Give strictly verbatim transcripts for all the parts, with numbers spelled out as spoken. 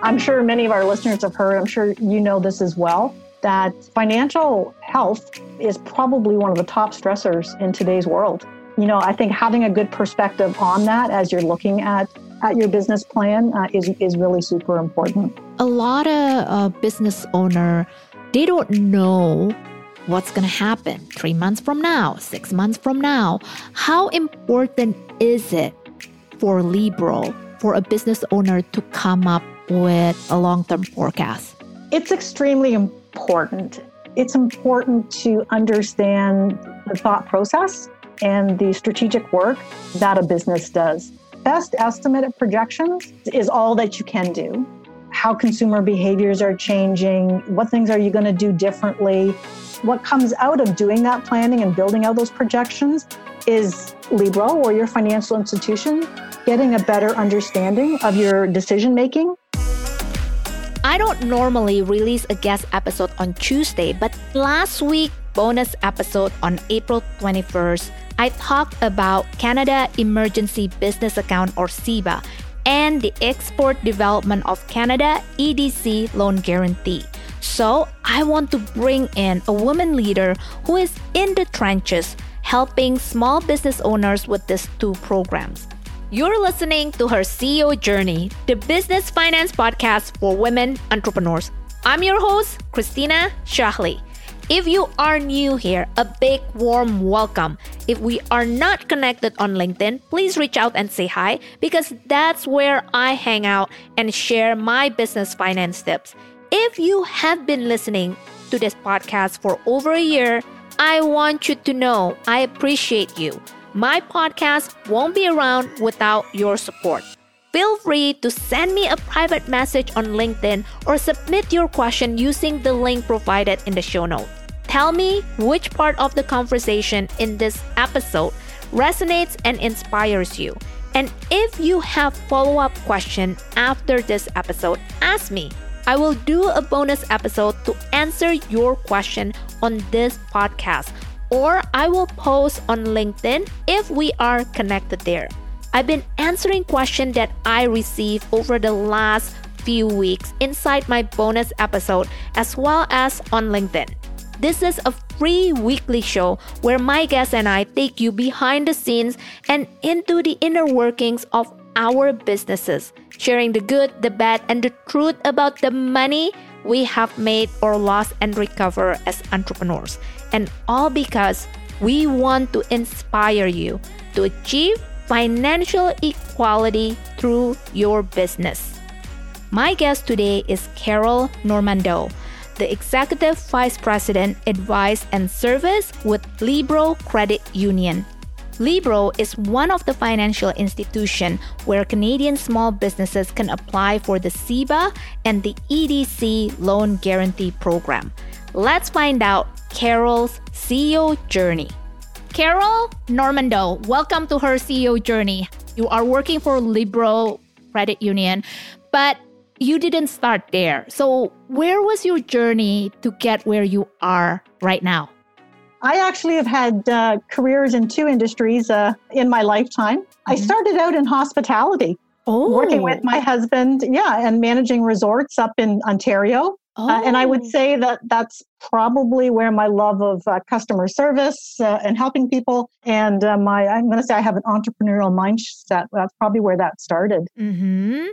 I'm sure many of our listeners have heard, I'm sure you know this as well, that financial health is probably one of the top stressors in today's world. You know, I think having a good perspective on that as you're looking at, at your business plan uh, is, is really super important. A lot of uh, business owners, they don't know what's going to happen three months from now, six months from now. How important is it for Libro, for a business owner to come up with a long-term forecast? It's extremely important. It's important to understand the thought process and the strategic work that a business does. Best estimate of projections is all that you can do. How consumer behaviors are changing, what things are you going to do differently? What comes out of doing that planning and building out those projections is Libro or your financial institution getting a better understanding of your decision making. I don't normally release a guest episode on Tuesday, but last week's bonus episode on April twenty-first, I talked about Canada Emergency Business Account or C E B A and the Export Development of Canada E D C loan guarantee. So I want to bring in a woman leader who is in the trenches helping small business owners with these two programs. You're listening to Her C E O Journey, the business finance podcast for women entrepreneurs. I'm your host, Christina Shahli. If you are new here, a big warm welcome. If we are not connected on LinkedIn, please reach out and say hi because that's where I hang out and share my business finance tips. If you have been listening to this podcast for over a year, I want you to know I appreciate you. My podcast won't be around without your support. Feel free to send me a private message on LinkedIn or submit your question using the link provided in the show notes. Tell me which part of the conversation in this episode resonates and inspires you. And if you have follow-up questions after this episode, ask me. I will do a bonus episode to answer your question on this podcast, or I will post on LinkedIn if we are connected there. I've been answering questions that I received over the last few weeks inside my bonus episode as well as on LinkedIn. This is a free weekly show where my guests and I take you behind the scenes and into the inner workings of our businesses, sharing the good, the bad, and the truth about the money we have made or lost and recover as entrepreneurs. And all because we want to inspire you to achieve financial equality through your business. My guest today is Carol Normandeau, the Executive Vice President, Advice and Service with Libro Credit Union. Libro is one of the financial institutions where Canadian small businesses can apply for the C E B A and the E D C loan guarantee program. Let's find out Carol's C E O journey. Carol Normandeau, welcome to Her C E O Journey. You are working for Libro Credit Union, but you didn't start there. So where was your journey to get where you are right now? I actually have had uh, careers in two industries uh, in my lifetime. Mm-hmm. I started out in hospitality, oh. working with my husband, yeah, and managing resorts up in Ontario. Oh. Uh, and I would say that that's probably where my love of uh, customer service uh, and helping people and uh, my, I'm going to say I have an entrepreneurial mindset. That's probably where that started. Mm-hmm.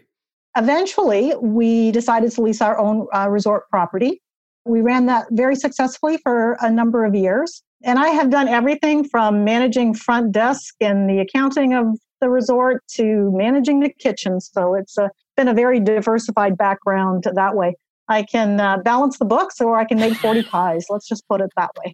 Eventually, we decided to lease our own uh, resort property. We ran that very successfully for a number of years. And I have done everything from managing front desk and the accounting of the resort to managing the kitchen. So it's a, been a very diversified background that way. I can uh, balance the books or I can make forty pies. Let's just put it that way.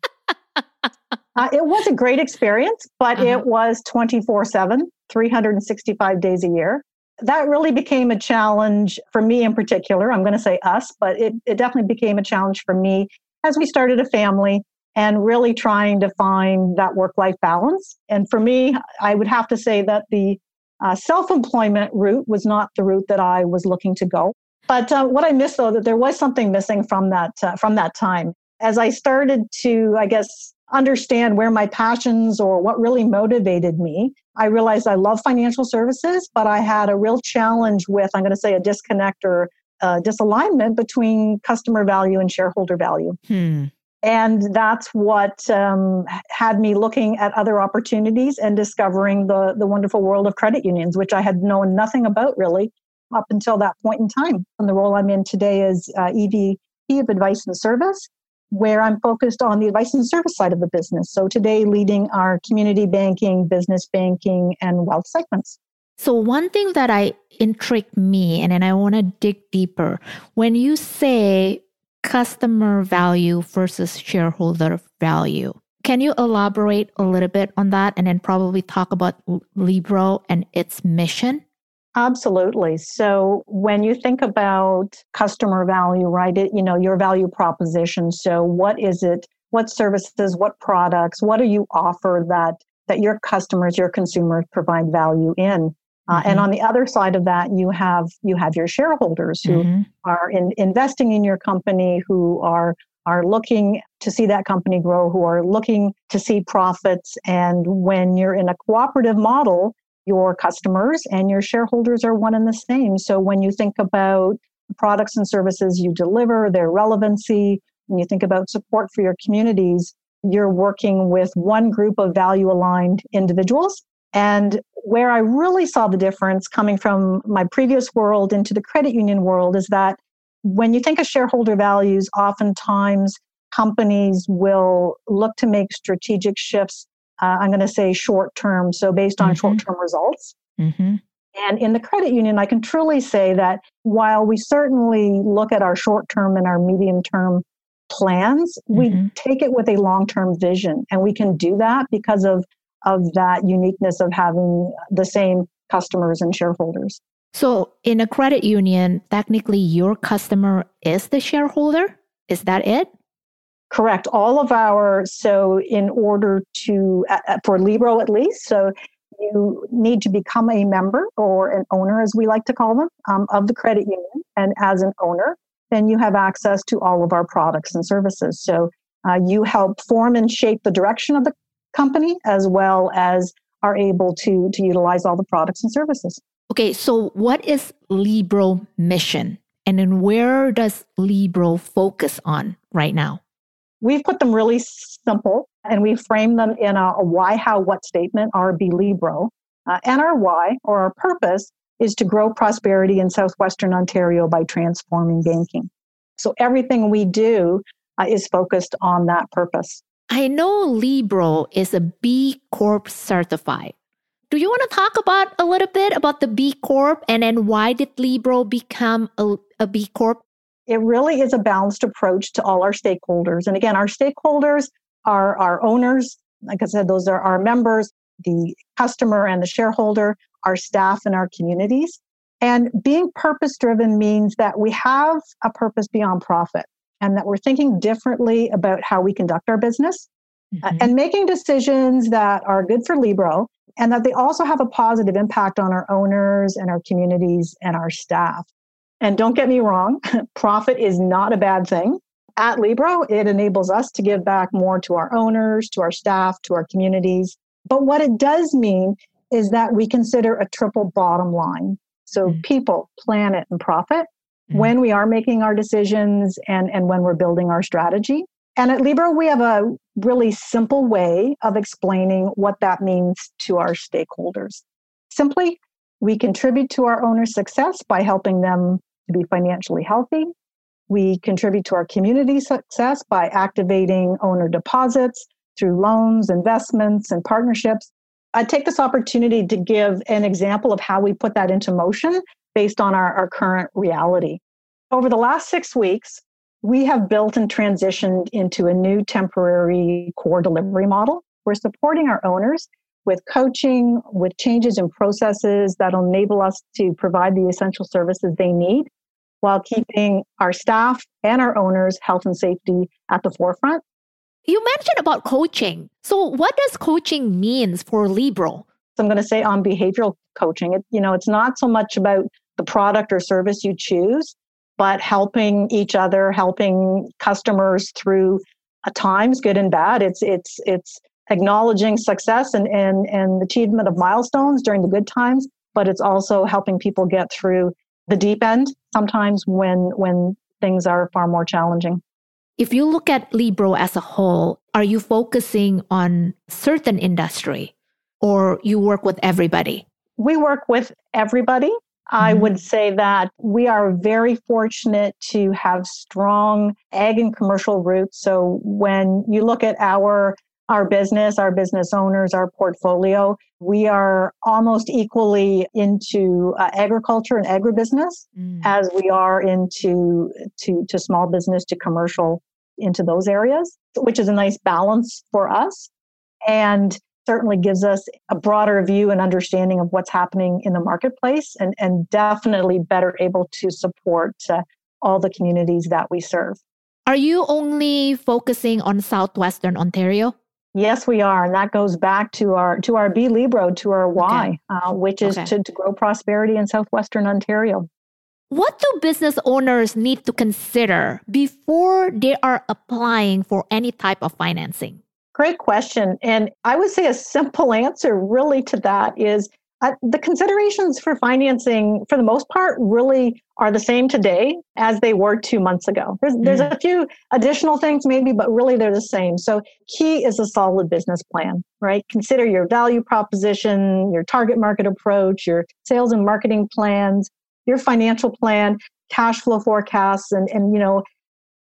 Uh, it was a great experience, but uh-huh. it was twenty-four seven, three hundred sixty-five days a year. That really became a challenge for me in particular. I'm going to say us, but it, it definitely became a challenge for me as we started a family and really trying to find that work-life balance. And for me, I would have to say that the uh, self-employment route was not the route that I was looking to go. But uh, what I missed, though, that there was something missing from that uh, from that time. As I started to, I guess, understand where my passions or what really motivated me, I realized I love financial services, but I had a real challenge with, I'm going to say, a disconnect or uh, disalignment between customer value and shareholder value. Hmm. And that's what um, had me looking at other opportunities and discovering the, the wonderful world of credit unions, which I had known nothing about really up until that point in time. And the role I'm in today is uh, E V P of Advice and Service, where I'm focused on the advice and service side of the business. So today, leading our community banking, business banking, and wealth segments. So one thing that I intrigued me, and then I want to dig deeper, when you say customer value versus shareholder value. Can you elaborate a little bit on that and then probably talk about Libro and its mission? Absolutely. So when you think about customer value, right, it, you know, your value proposition. So what is it? What services, what products, what do you offer that that your customers, your consumers provide value in? Uh, mm-hmm. And on the other side of that, you have you have your shareholders who mm-hmm. are in, investing in your company, who are are looking to see that company grow, who are looking to see profits. And when you're in a cooperative model, your customers and your shareholders are one and the same. So when you think about the products and services you deliver, their relevancy, when you think about support for your communities, you're working with one group of value-aligned individuals. And where I really saw the difference coming from my previous world into the credit union world is that when you think of shareholder values, oftentimes companies will look to make strategic shifts, uh, I'm going to say short-term, so based on mm-hmm. short-term results. Mm-hmm. And in the credit union, I can truly say that while we certainly look at our short-term and our medium-term plans, mm-hmm. we take it with a long-term vision. And we can do that because of of that uniqueness of having the same customers and shareholders. So in a credit union, technically your customer is the shareholder? Is that it? Correct. All of our, so in order to, for Libro at least, so you need to become a member or an owner, as we like to call them, um, of the credit union. And as an owner, then you have access to all of our products and services. So uh, you help form and shape the direction of the company, as well as are able to, to utilize all the products and services. Okay, so what is Libro's mission? And then where does Libro focus on right now? We've put them really simple, and we frame them in a, a why, how, what statement, R B Libro. Uh, and our why, or our purpose, is to grow prosperity in Southwestern Ontario by transforming banking. So everything we do uh, is focused on that purpose. I know Libro is a B Corp certified. Do you want to talk about a little bit about the B Corp and then why did Libro become a, a B Corp? It really is a balanced approach to all our stakeholders. And again, our stakeholders are our owners. Like I said, those are our members, the customer and the shareholder, our staff and our communities. And being purpose-driven means that we have a purpose beyond profit, and that we're thinking differently about how we conduct our business mm-hmm. uh, and making decisions that are good for Libro, and that they also have a positive impact on our owners and our communities and our staff. And don't get me wrong, profit is not a bad thing. At Libro, it enables us to give back more to our owners, to our staff, to our communities. But what it does mean is that we consider a triple bottom line. So mm-hmm. people, planet, and profit. When we are making our decisions and, and when we're building our strategy. And at Libro, we have a really simple way of explaining what that means to our stakeholders. Simply, we contribute to our owners' success by helping them to be financially healthy. We contribute to our community success by activating owner deposits through loans, investments, and partnerships. I take this opportunity to give an example of how we put that into motion based on our, our current reality. Over the last six weeks, we have built and transitioned into a new temporary core delivery model. We're supporting our owners with coaching, with changes in processes that will enable us to provide the essential services they need while keeping our staff and our owners' health and safety at the forefront. You mentioned about coaching. So what does coaching mean for Libro? So I'm going to say on behavioral coaching, it, you know, it's not so much about the product or service you choose, but helping each other, helping customers through uh, times, good and bad. It's it's it's acknowledging success and, and, and achievement of milestones during the good times, but it's also helping people get through the deep end sometimes when when things are far more challenging. If you look at Libro as a whole, are you focusing on certain industry or you work with everybody? We work with everybody. Mm-hmm. I would say that we are very fortunate to have strong ag and commercial roots. So when you look at our our business, our business owners, our portfolio, we are almost equally into uh, agriculture and agribusiness mm. as we are into to, to small business, to commercial, into those areas, which is a nice balance for us and certainly gives us a broader view and understanding of what's happening in the marketplace and, and definitely better able to support uh, all the communities that we serve. Are you only focusing on Southwestern Ontario? Yes, we are. And that goes back to our to our B Libro, to our why, okay. uh, which is okay. to, to grow prosperity in Southwestern Ontario. What do business owners need to consider before they are applying for any type of financing? Great question. And I would say a simple answer really to that is uh, the considerations for financing, for the most part, really are the same today as they were two months ago. There's, there's mm. a few additional things maybe, but really they're the same. So key is a solid business plan, right? Consider your value proposition, your target market approach, your sales and marketing plans, your financial plan, cash flow forecasts, and, and you know,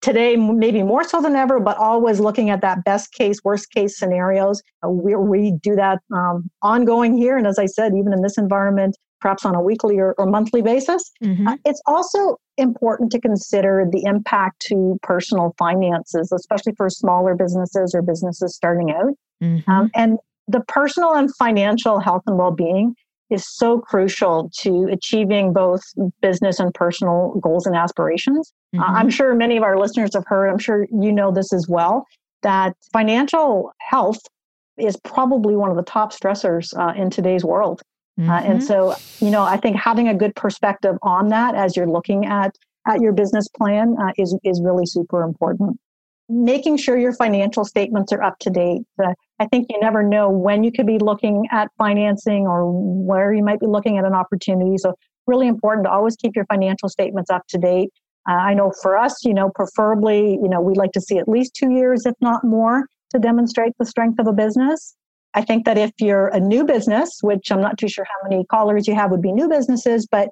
today, maybe more so than ever, but always looking at that best case, worst case scenarios. We, we do that um, ongoing here. And as I said, even in this environment, perhaps on a weekly or, or monthly basis. Mm-hmm. Uh, it's also important to consider the impact to personal finances, especially for smaller businesses or businesses starting out. Mm-hmm. Um, and the personal and financial health and well-being is so crucial to achieving both business and personal goals and aspirations. Mm-hmm. Uh, I'm sure many of our listeners have heard, I'm sure you know this as well, that financial health is probably one of the top stressors uh, in today's world. Mm-hmm. Uh, and so, you know, I think having a good perspective on that as you're looking at, at your business plan uh, is, is really super important. Making sure your financial statements are up to date. Uh, I think you never know when you could be looking at financing or where you might be looking at an opportunity. So really important to always keep your financial statements up to date. Uh, I know for us, you know, preferably, you know, we'd like to see at least two years, if not more, to demonstrate the strength of a business. I think that if you're a new business, which I'm not too sure how many callers you have would be new businesses, but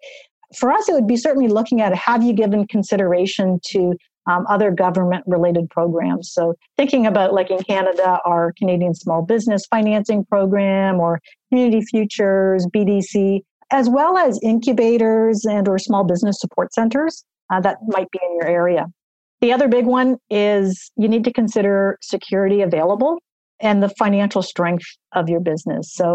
for us, it would be certainly looking at have you given consideration to Um, other government-related programs. So thinking about, like in Canada, our Canadian Small Business Financing Program or Community Futures, B D C, as well as incubators and or small business support centers uh, that might be in your area. The other big one is you need to consider security available and the financial strength of your business. So,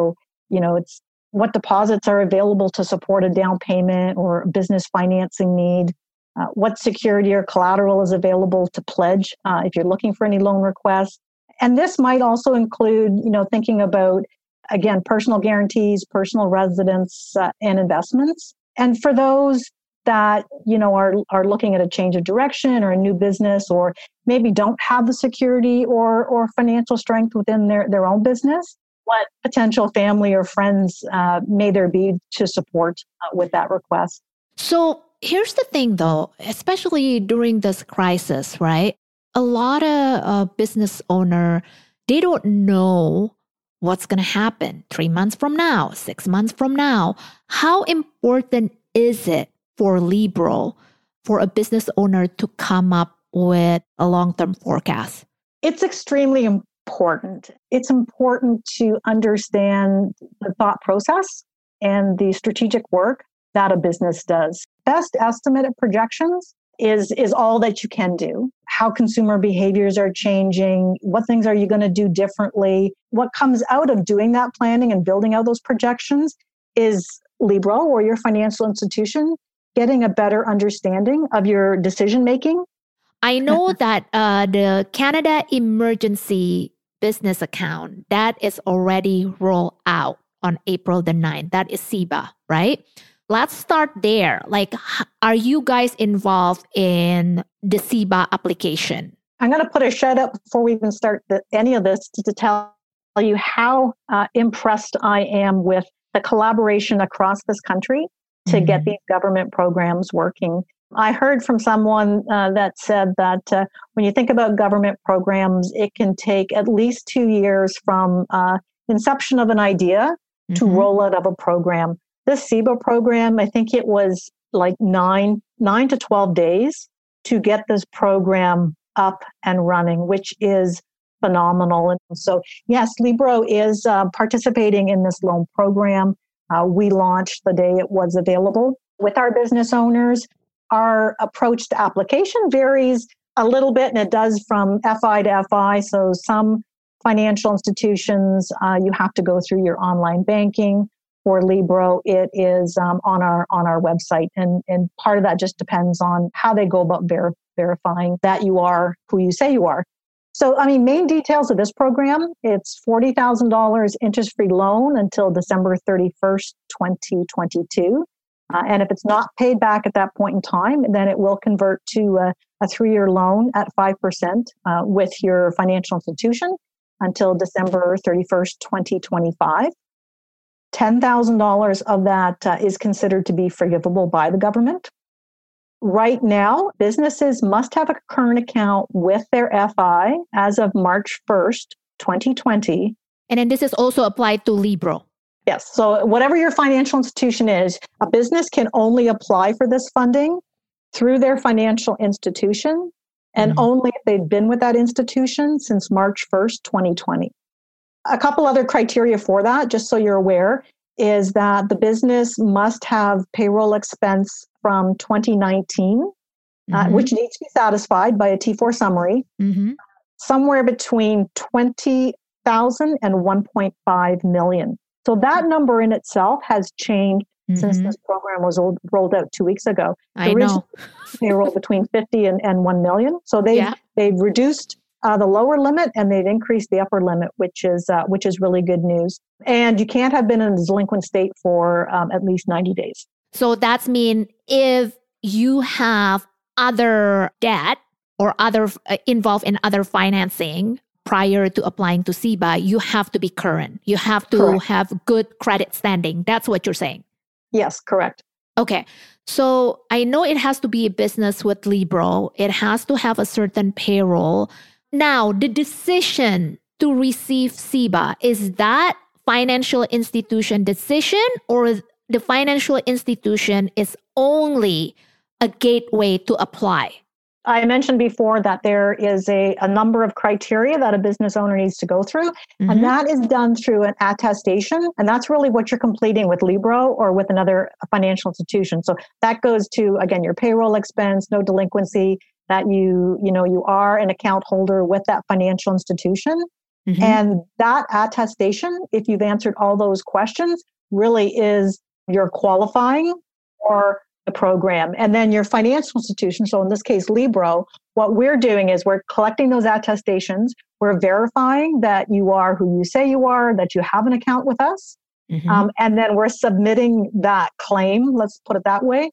you know, it's what deposits are available to support a down payment or business financing need. Uh, what security or collateral is available to pledge uh, if you're looking for any loan requests. And this might also include, you know, thinking about, again, personal guarantees, personal residence, uh, and investments. And for those that, you know, are, are looking at a change of direction or a new business or maybe don't have the security or or financial strength within their, their own business, what potential family or friends uh, may there be to support uh, with that request? So here's the thing, though, especially during this crisis, right? A lot of uh, business owners, they don't know what's going to happen three months from now, six months from now. How important is it for Libro, for a business owner to come up with a long-term forecast? It's extremely important. It's important to understand the thought process and the strategic work that a business does. Best estimate of projections is, is all that you can do. How consumer behaviors are changing, what things are you going to do differently? What comes out of doing that planning and building out those projections is Libro or your financial institution getting a better understanding of your decision making. I know that uh, the Canada Emergency Business Account, that is already rolled out on April the ninth. That is C E B A, right? Let's start there. Like, are you guys involved in the C E B A application? I'm going to put a shut up before we even start the, any of this to, to tell you how uh, impressed I am with the collaboration across this country to mm-hmm. get these government programs working. I heard from someone uh, that said that uh, when you think about government programs, it can take at least two years from uh, inception of an idea mm-hmm. to rollout of a program. This CEBA program, I think it was like nine, nine to twelve days to get this program up and running, which is phenomenal. And so, yes, Libro is uh, participating in this loan program. Uh, we launched the day it was available with our business owners. Our approach to application varies a little bit, and it does from F I to F I. So some financial institutions, uh, you have to go through your online banking. For Libro, it is um, on our on our website, and and part of that just depends on how they go about ver- verifying that you are who you say you are. So, I mean, main details of this program: it's forty thousand dollars interest-free loan until December thirty-first, twenty twenty-two. Uh, and if it's not paid back at that point in time, then it will convert to a, a three-year loan at five percent uh, with your financial institution until December thirty-first, twenty twenty-five. ten thousand dollars of that uh, is considered to be forgivable by the government. Right now, businesses must have a current account with their F I as of March first, twenty twenty. And then this is also applied to Libro. Yes. So whatever your financial institution is, a business can only apply for this funding through their financial institution and mm-hmm. only if they've been with that institution since March first, twenty twenty. A couple other criteria for that, just so you're aware, is that the business must have payroll expense from twenty nineteen, mm-hmm. uh, which needs to be satisfied by a T four summary, mm-hmm. somewhere between twenty thousand and one point five million. So that number in itself has changed mm-hmm. since this program was old, rolled out two weeks ago. I know. They rolled between fifty and, and one million. So they yeah. they've reduced uh, the lower limit and they've increased the upper limit, which is uh, which is really good news. And you can't have been in a delinquent state for um, at least ninety days. So that's mean if you have other debt or other uh, involved in other financing prior to applying to CEBA, you have to be current. You have to correct. Have good credit standing. That's what you're saying. Yes, correct. Okay. So I know it has to be a business with Libro. It has to have a certain payroll. Now, the decision to receive CEBA, is that financial institution decision or the financial institution is only a gateway to apply? I mentioned before that there is a, a number of criteria that a business owner needs to go through, mm-hmm. and that is done through an attestation, and that's really what you're completing with Libro or with another financial institution. So that goes to, again, your payroll expense, no delinquency, that you, you know, you are an account holder with that financial institution. Mm-hmm. And that attestation, if you've answered all those questions, really is you're qualifying or program. And then your financial institution, so in this case, Libro, what we're doing is we're collecting those attestations. We're verifying that you are who you say you are, that you have an account with us. Mm-hmm. Um, and then we're submitting that claim, let's put it that way,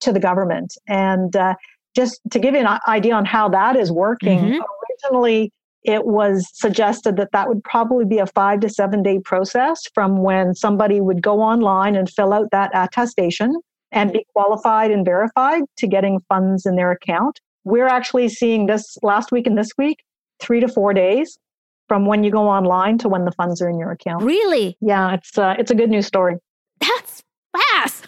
to the government. And uh, just to give you an idea on how that is working, mm-hmm. originally it was suggested that that would probably be a five to seven day process from when somebody would go online and fill out that attestation and be qualified and verified to getting funds in their account. We're actually seeing this last week and this week, three to four days from when you go online to when the funds are in your account. Really? Yeah, it's uh, it's a good news story. That's fast.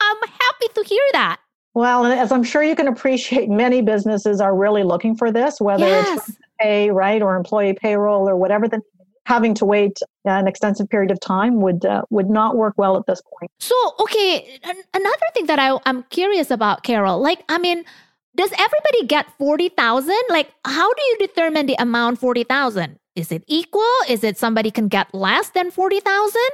I'm happy to hear that. Well, as I'm sure you can appreciate, many businesses are really looking for this, whether yes. it's pay, right, or employee payroll or whatever the having to wait an extensive period of time would uh, would not work well at this point. So, okay, an- another thing that I, I'm curious about, Carol, like, I mean, does everybody get forty thousand? Like, how do you determine the amount forty thousand? Is it equal? Is it somebody can get less than forty thousand?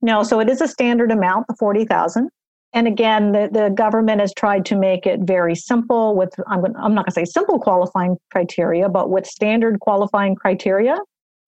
No, so it is a standard amount, the forty thousand. And again, the, the government has tried to make it very simple with, I'm, gonna, I'm not going to say simple qualifying criteria, but with standard qualifying criteria.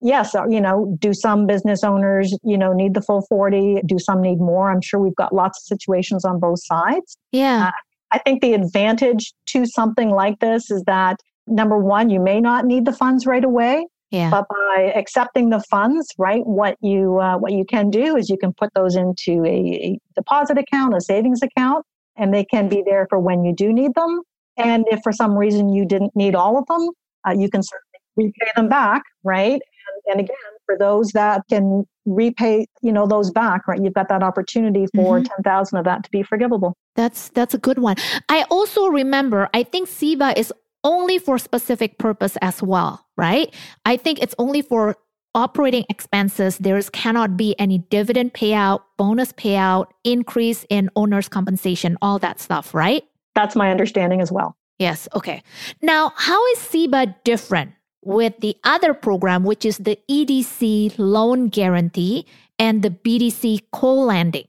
Yes, you know, do some business owners, you know, need the full forty? Do some need more? I'm sure we've got lots of situations on both sides. Yeah. Uh, I think the advantage to something like this is that, number one, you may not need the funds right away. Yeah. But by accepting the funds, right, what you uh, what you can do is you can put those into a, a deposit account, a savings account, and they can be there for when you do need them. And if for some reason you didn't need all of them, uh, you can certainly repay them back, right? And, and again, for those that can repay, you know, those back, right? You've got that opportunity for mm-hmm. ten thousand of that to be forgivable. That's that's a good one. I also remember, I think C E B A is only for specific purpose as well, right? I think it's only for operating expenses. There is, cannot be any dividend payout, bonus payout, increase in owner's compensation, all that stuff, right? That's my understanding as well. Yes. Okay. Now, how is C E B A different with the other program, which is the E D C loan guarantee and the B D C co-lending?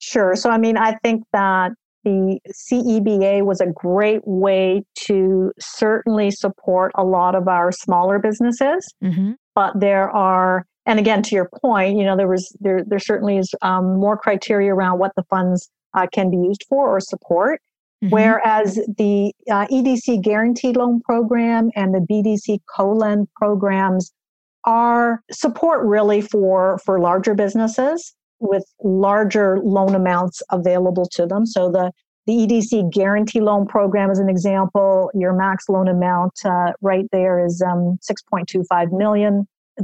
Sure. So, I mean, I think that the C E B A was a great way to certainly support a lot of our smaller businesses. Mm-hmm. But there are, and again, to your point, you know, there was there there certainly is um, more criteria around what the funds uh, can be used for or support. Mm-hmm. Whereas the uh, E D C guaranteed loan program and the B D C co-lend programs are support really for, for larger businesses with larger loan amounts available to them. So the, the E D C guarantee loan program is an example. Your max loan amount uh, right there is um, six point two five million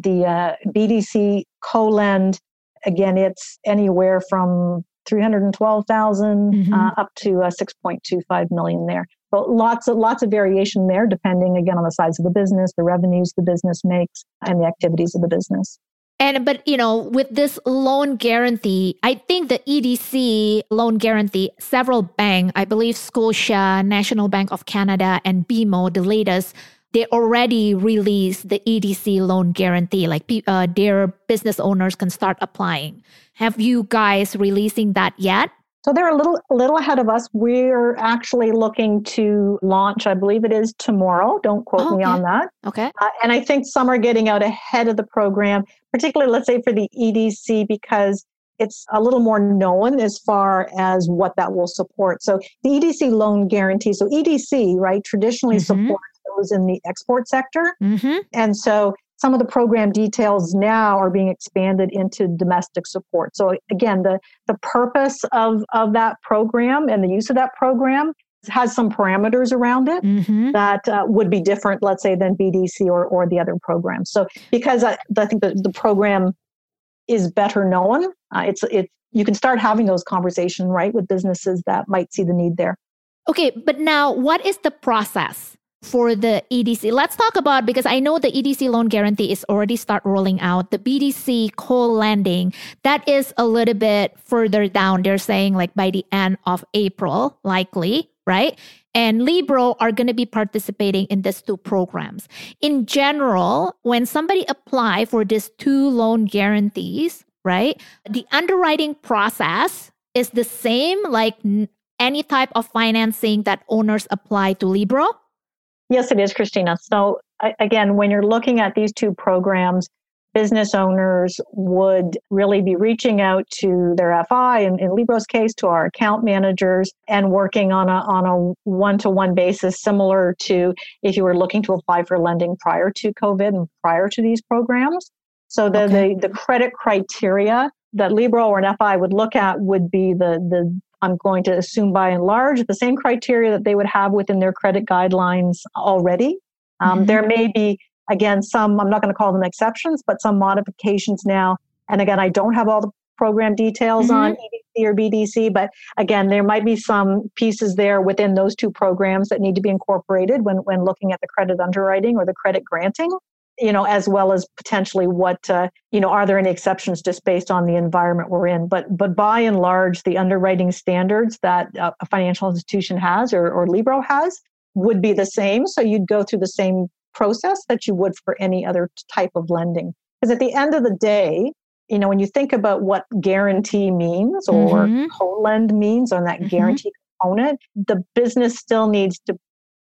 dollars. The uh, B D C co-lend, again, it's anywhere from three hundred twelve thousand mm-hmm. uh, up to uh, six point two five million there. So lots of lots of variation there, depending again on the size of the business, the revenues the business makes, and the activities of the business. And but you know, with this loan guarantee, I think the E D C loan guarantee, several banks, I believe Scotia, National Bank of Canada, and B M O, the latest, they already released the E D C loan guarantee. Like uh, their business owners can start applying. Have you guys releasing that yet? So they're a little a little ahead of us. We're actually looking to launch, I believe it is tomorrow. Don't quote oh, me okay. on that. Okay. Uh, and I think some are getting out ahead of the program, particularly, let's say, for the E D C, because it's a little more known as far as what that will support. So the E D C loan guarantee, so E D C, right, traditionally mm-hmm. supports those in the export sector. Mm-hmm. And so some of the program details now are being expanded into domestic support. So again, the, the purpose of, of that program and the use of that program has some parameters around it mm-hmm. that uh, would be different, let's say, than B D C or, or the other programs. So because I, I think the, the program is better known, uh, it's it you can start having those conversations, right, with businesses that might see the need there. Okay, but now what is the process for the E D C? Let's talk about, because I know the E D C loan guarantee is already start rolling out. The B D C co-lending, that is a little bit further down. They're saying like by the end of April, likely, right? And Libro are going to be participating in these two programs. In general, when somebody apply for these two loan guarantees, right, the underwriting process is the same, like any type of financing that owners apply to Libro? Yes, it is, Christina. So again, when you're looking at these two programs, business owners would really be reaching out to their F I, and in Libro's case, to our account managers, and working on a on a one-to-one basis, similar to if you were looking to apply for lending prior to COVID and prior to these programs. So the okay. the, the credit criteria that Libro or an F I would look at would be the the I'm going to assume by and large the same criteria that they would have within their credit guidelines already. Um, mm-hmm. There may be, again, some, I'm not going to call them exceptions, but some modifications now. And again, I don't have all the program details mm-hmm. on E D C or B D C, but again, there might be some pieces there within those two programs that need to be incorporated when, when looking at the credit underwriting or the credit granting, you know, as well as potentially what, uh, you know, are there any exceptions just based on the environment we're in? But but by and large, the underwriting standards that uh, a financial institution has or, or Libro has would be the same. So you'd go through the same process that you would for any other type of lending. Because at the end of the day, you know, when you think about what guarantee means or mm-hmm. co-lend means on that mm-hmm. guarantee component, the business still needs to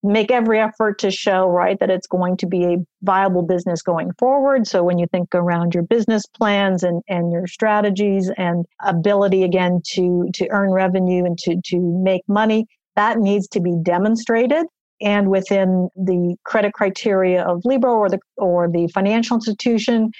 make every effort to show, right, that it's going to be a viable business going forward. So when you think around your business plans and, and your strategies and ability, again, to, to earn revenue and to, to make money, that needs to be demonstrated. and within the credit criteria of Libro or the or the financial institution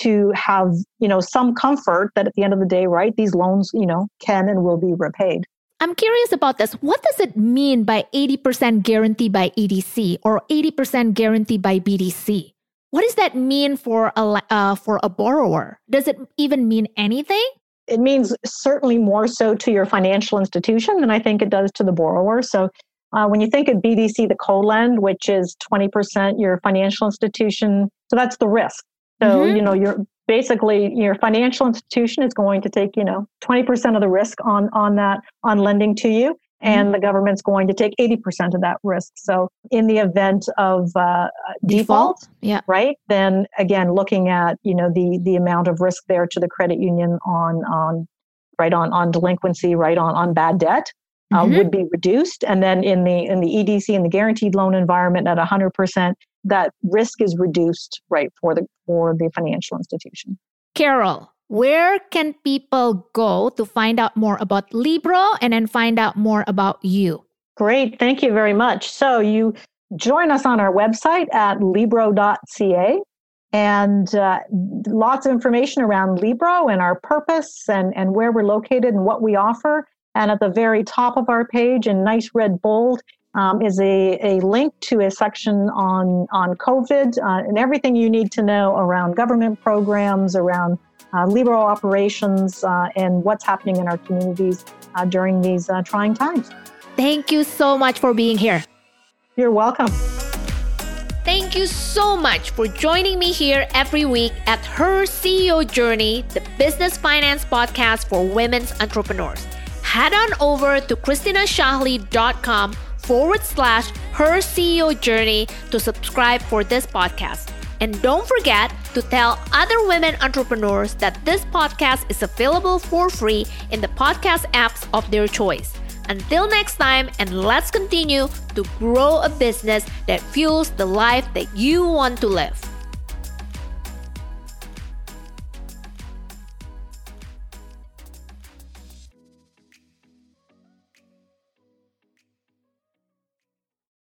to have, you know, some comfort that at the end of the day, right, these loans, you know, can and will be repaid. I'm curious about this. What does it mean by eighty percent guarantee by E D C or eighty percent guarantee by B D C? What does that mean for a uh, for a borrower? Does it even mean anything? It means certainly more so to your financial institution than I think it does to the borrower. So uh, when you think of B D C, the co-lend, which is twenty percent your financial institution, so that's the risk. So, mm-hmm. you know, you're basically your financial institution is going to take, you know, twenty percent of the risk on, on that, on lending to you. Mm-hmm. And the government's going to take eighty percent of that risk. So in the event of uh, default, default yeah. right, then again, looking at, you know, the the amount of risk there to the credit union on, on right, on, on delinquency, right, on, on bad debt uh, mm-hmm. would be reduced. And then in the in the E D C, in the guaranteed loan environment at one hundred percent, that risk is reduced, right, for the for the financial institution. Carol, where can people go to find out more about Libro and then find out more about you? Great. Thank you very much. So you join us on our website at libro dot c a and uh, lots of information around Libro and our purpose and, and where we're located and what we offer. And at the very top of our page in nice red bold um, is a, a link to a section on, on COVID uh, and everything you need to know around government programs, around Uh, Libro operations, uh, and what's happening in our communities uh, during these uh, trying times. Thank you so much for being here. You're welcome. Thank you so much for joining me here every week at Her C E O Journey, the business finance podcast for women's entrepreneurs. Head on over to christina shahli dot com forward slash Her C E O Journey to subscribe for this podcast. And don't forget to tell other women entrepreneurs that this podcast is available for free in the podcast apps of their choice. Until next time, and let's continue to grow a business that fuels the life that you want to live.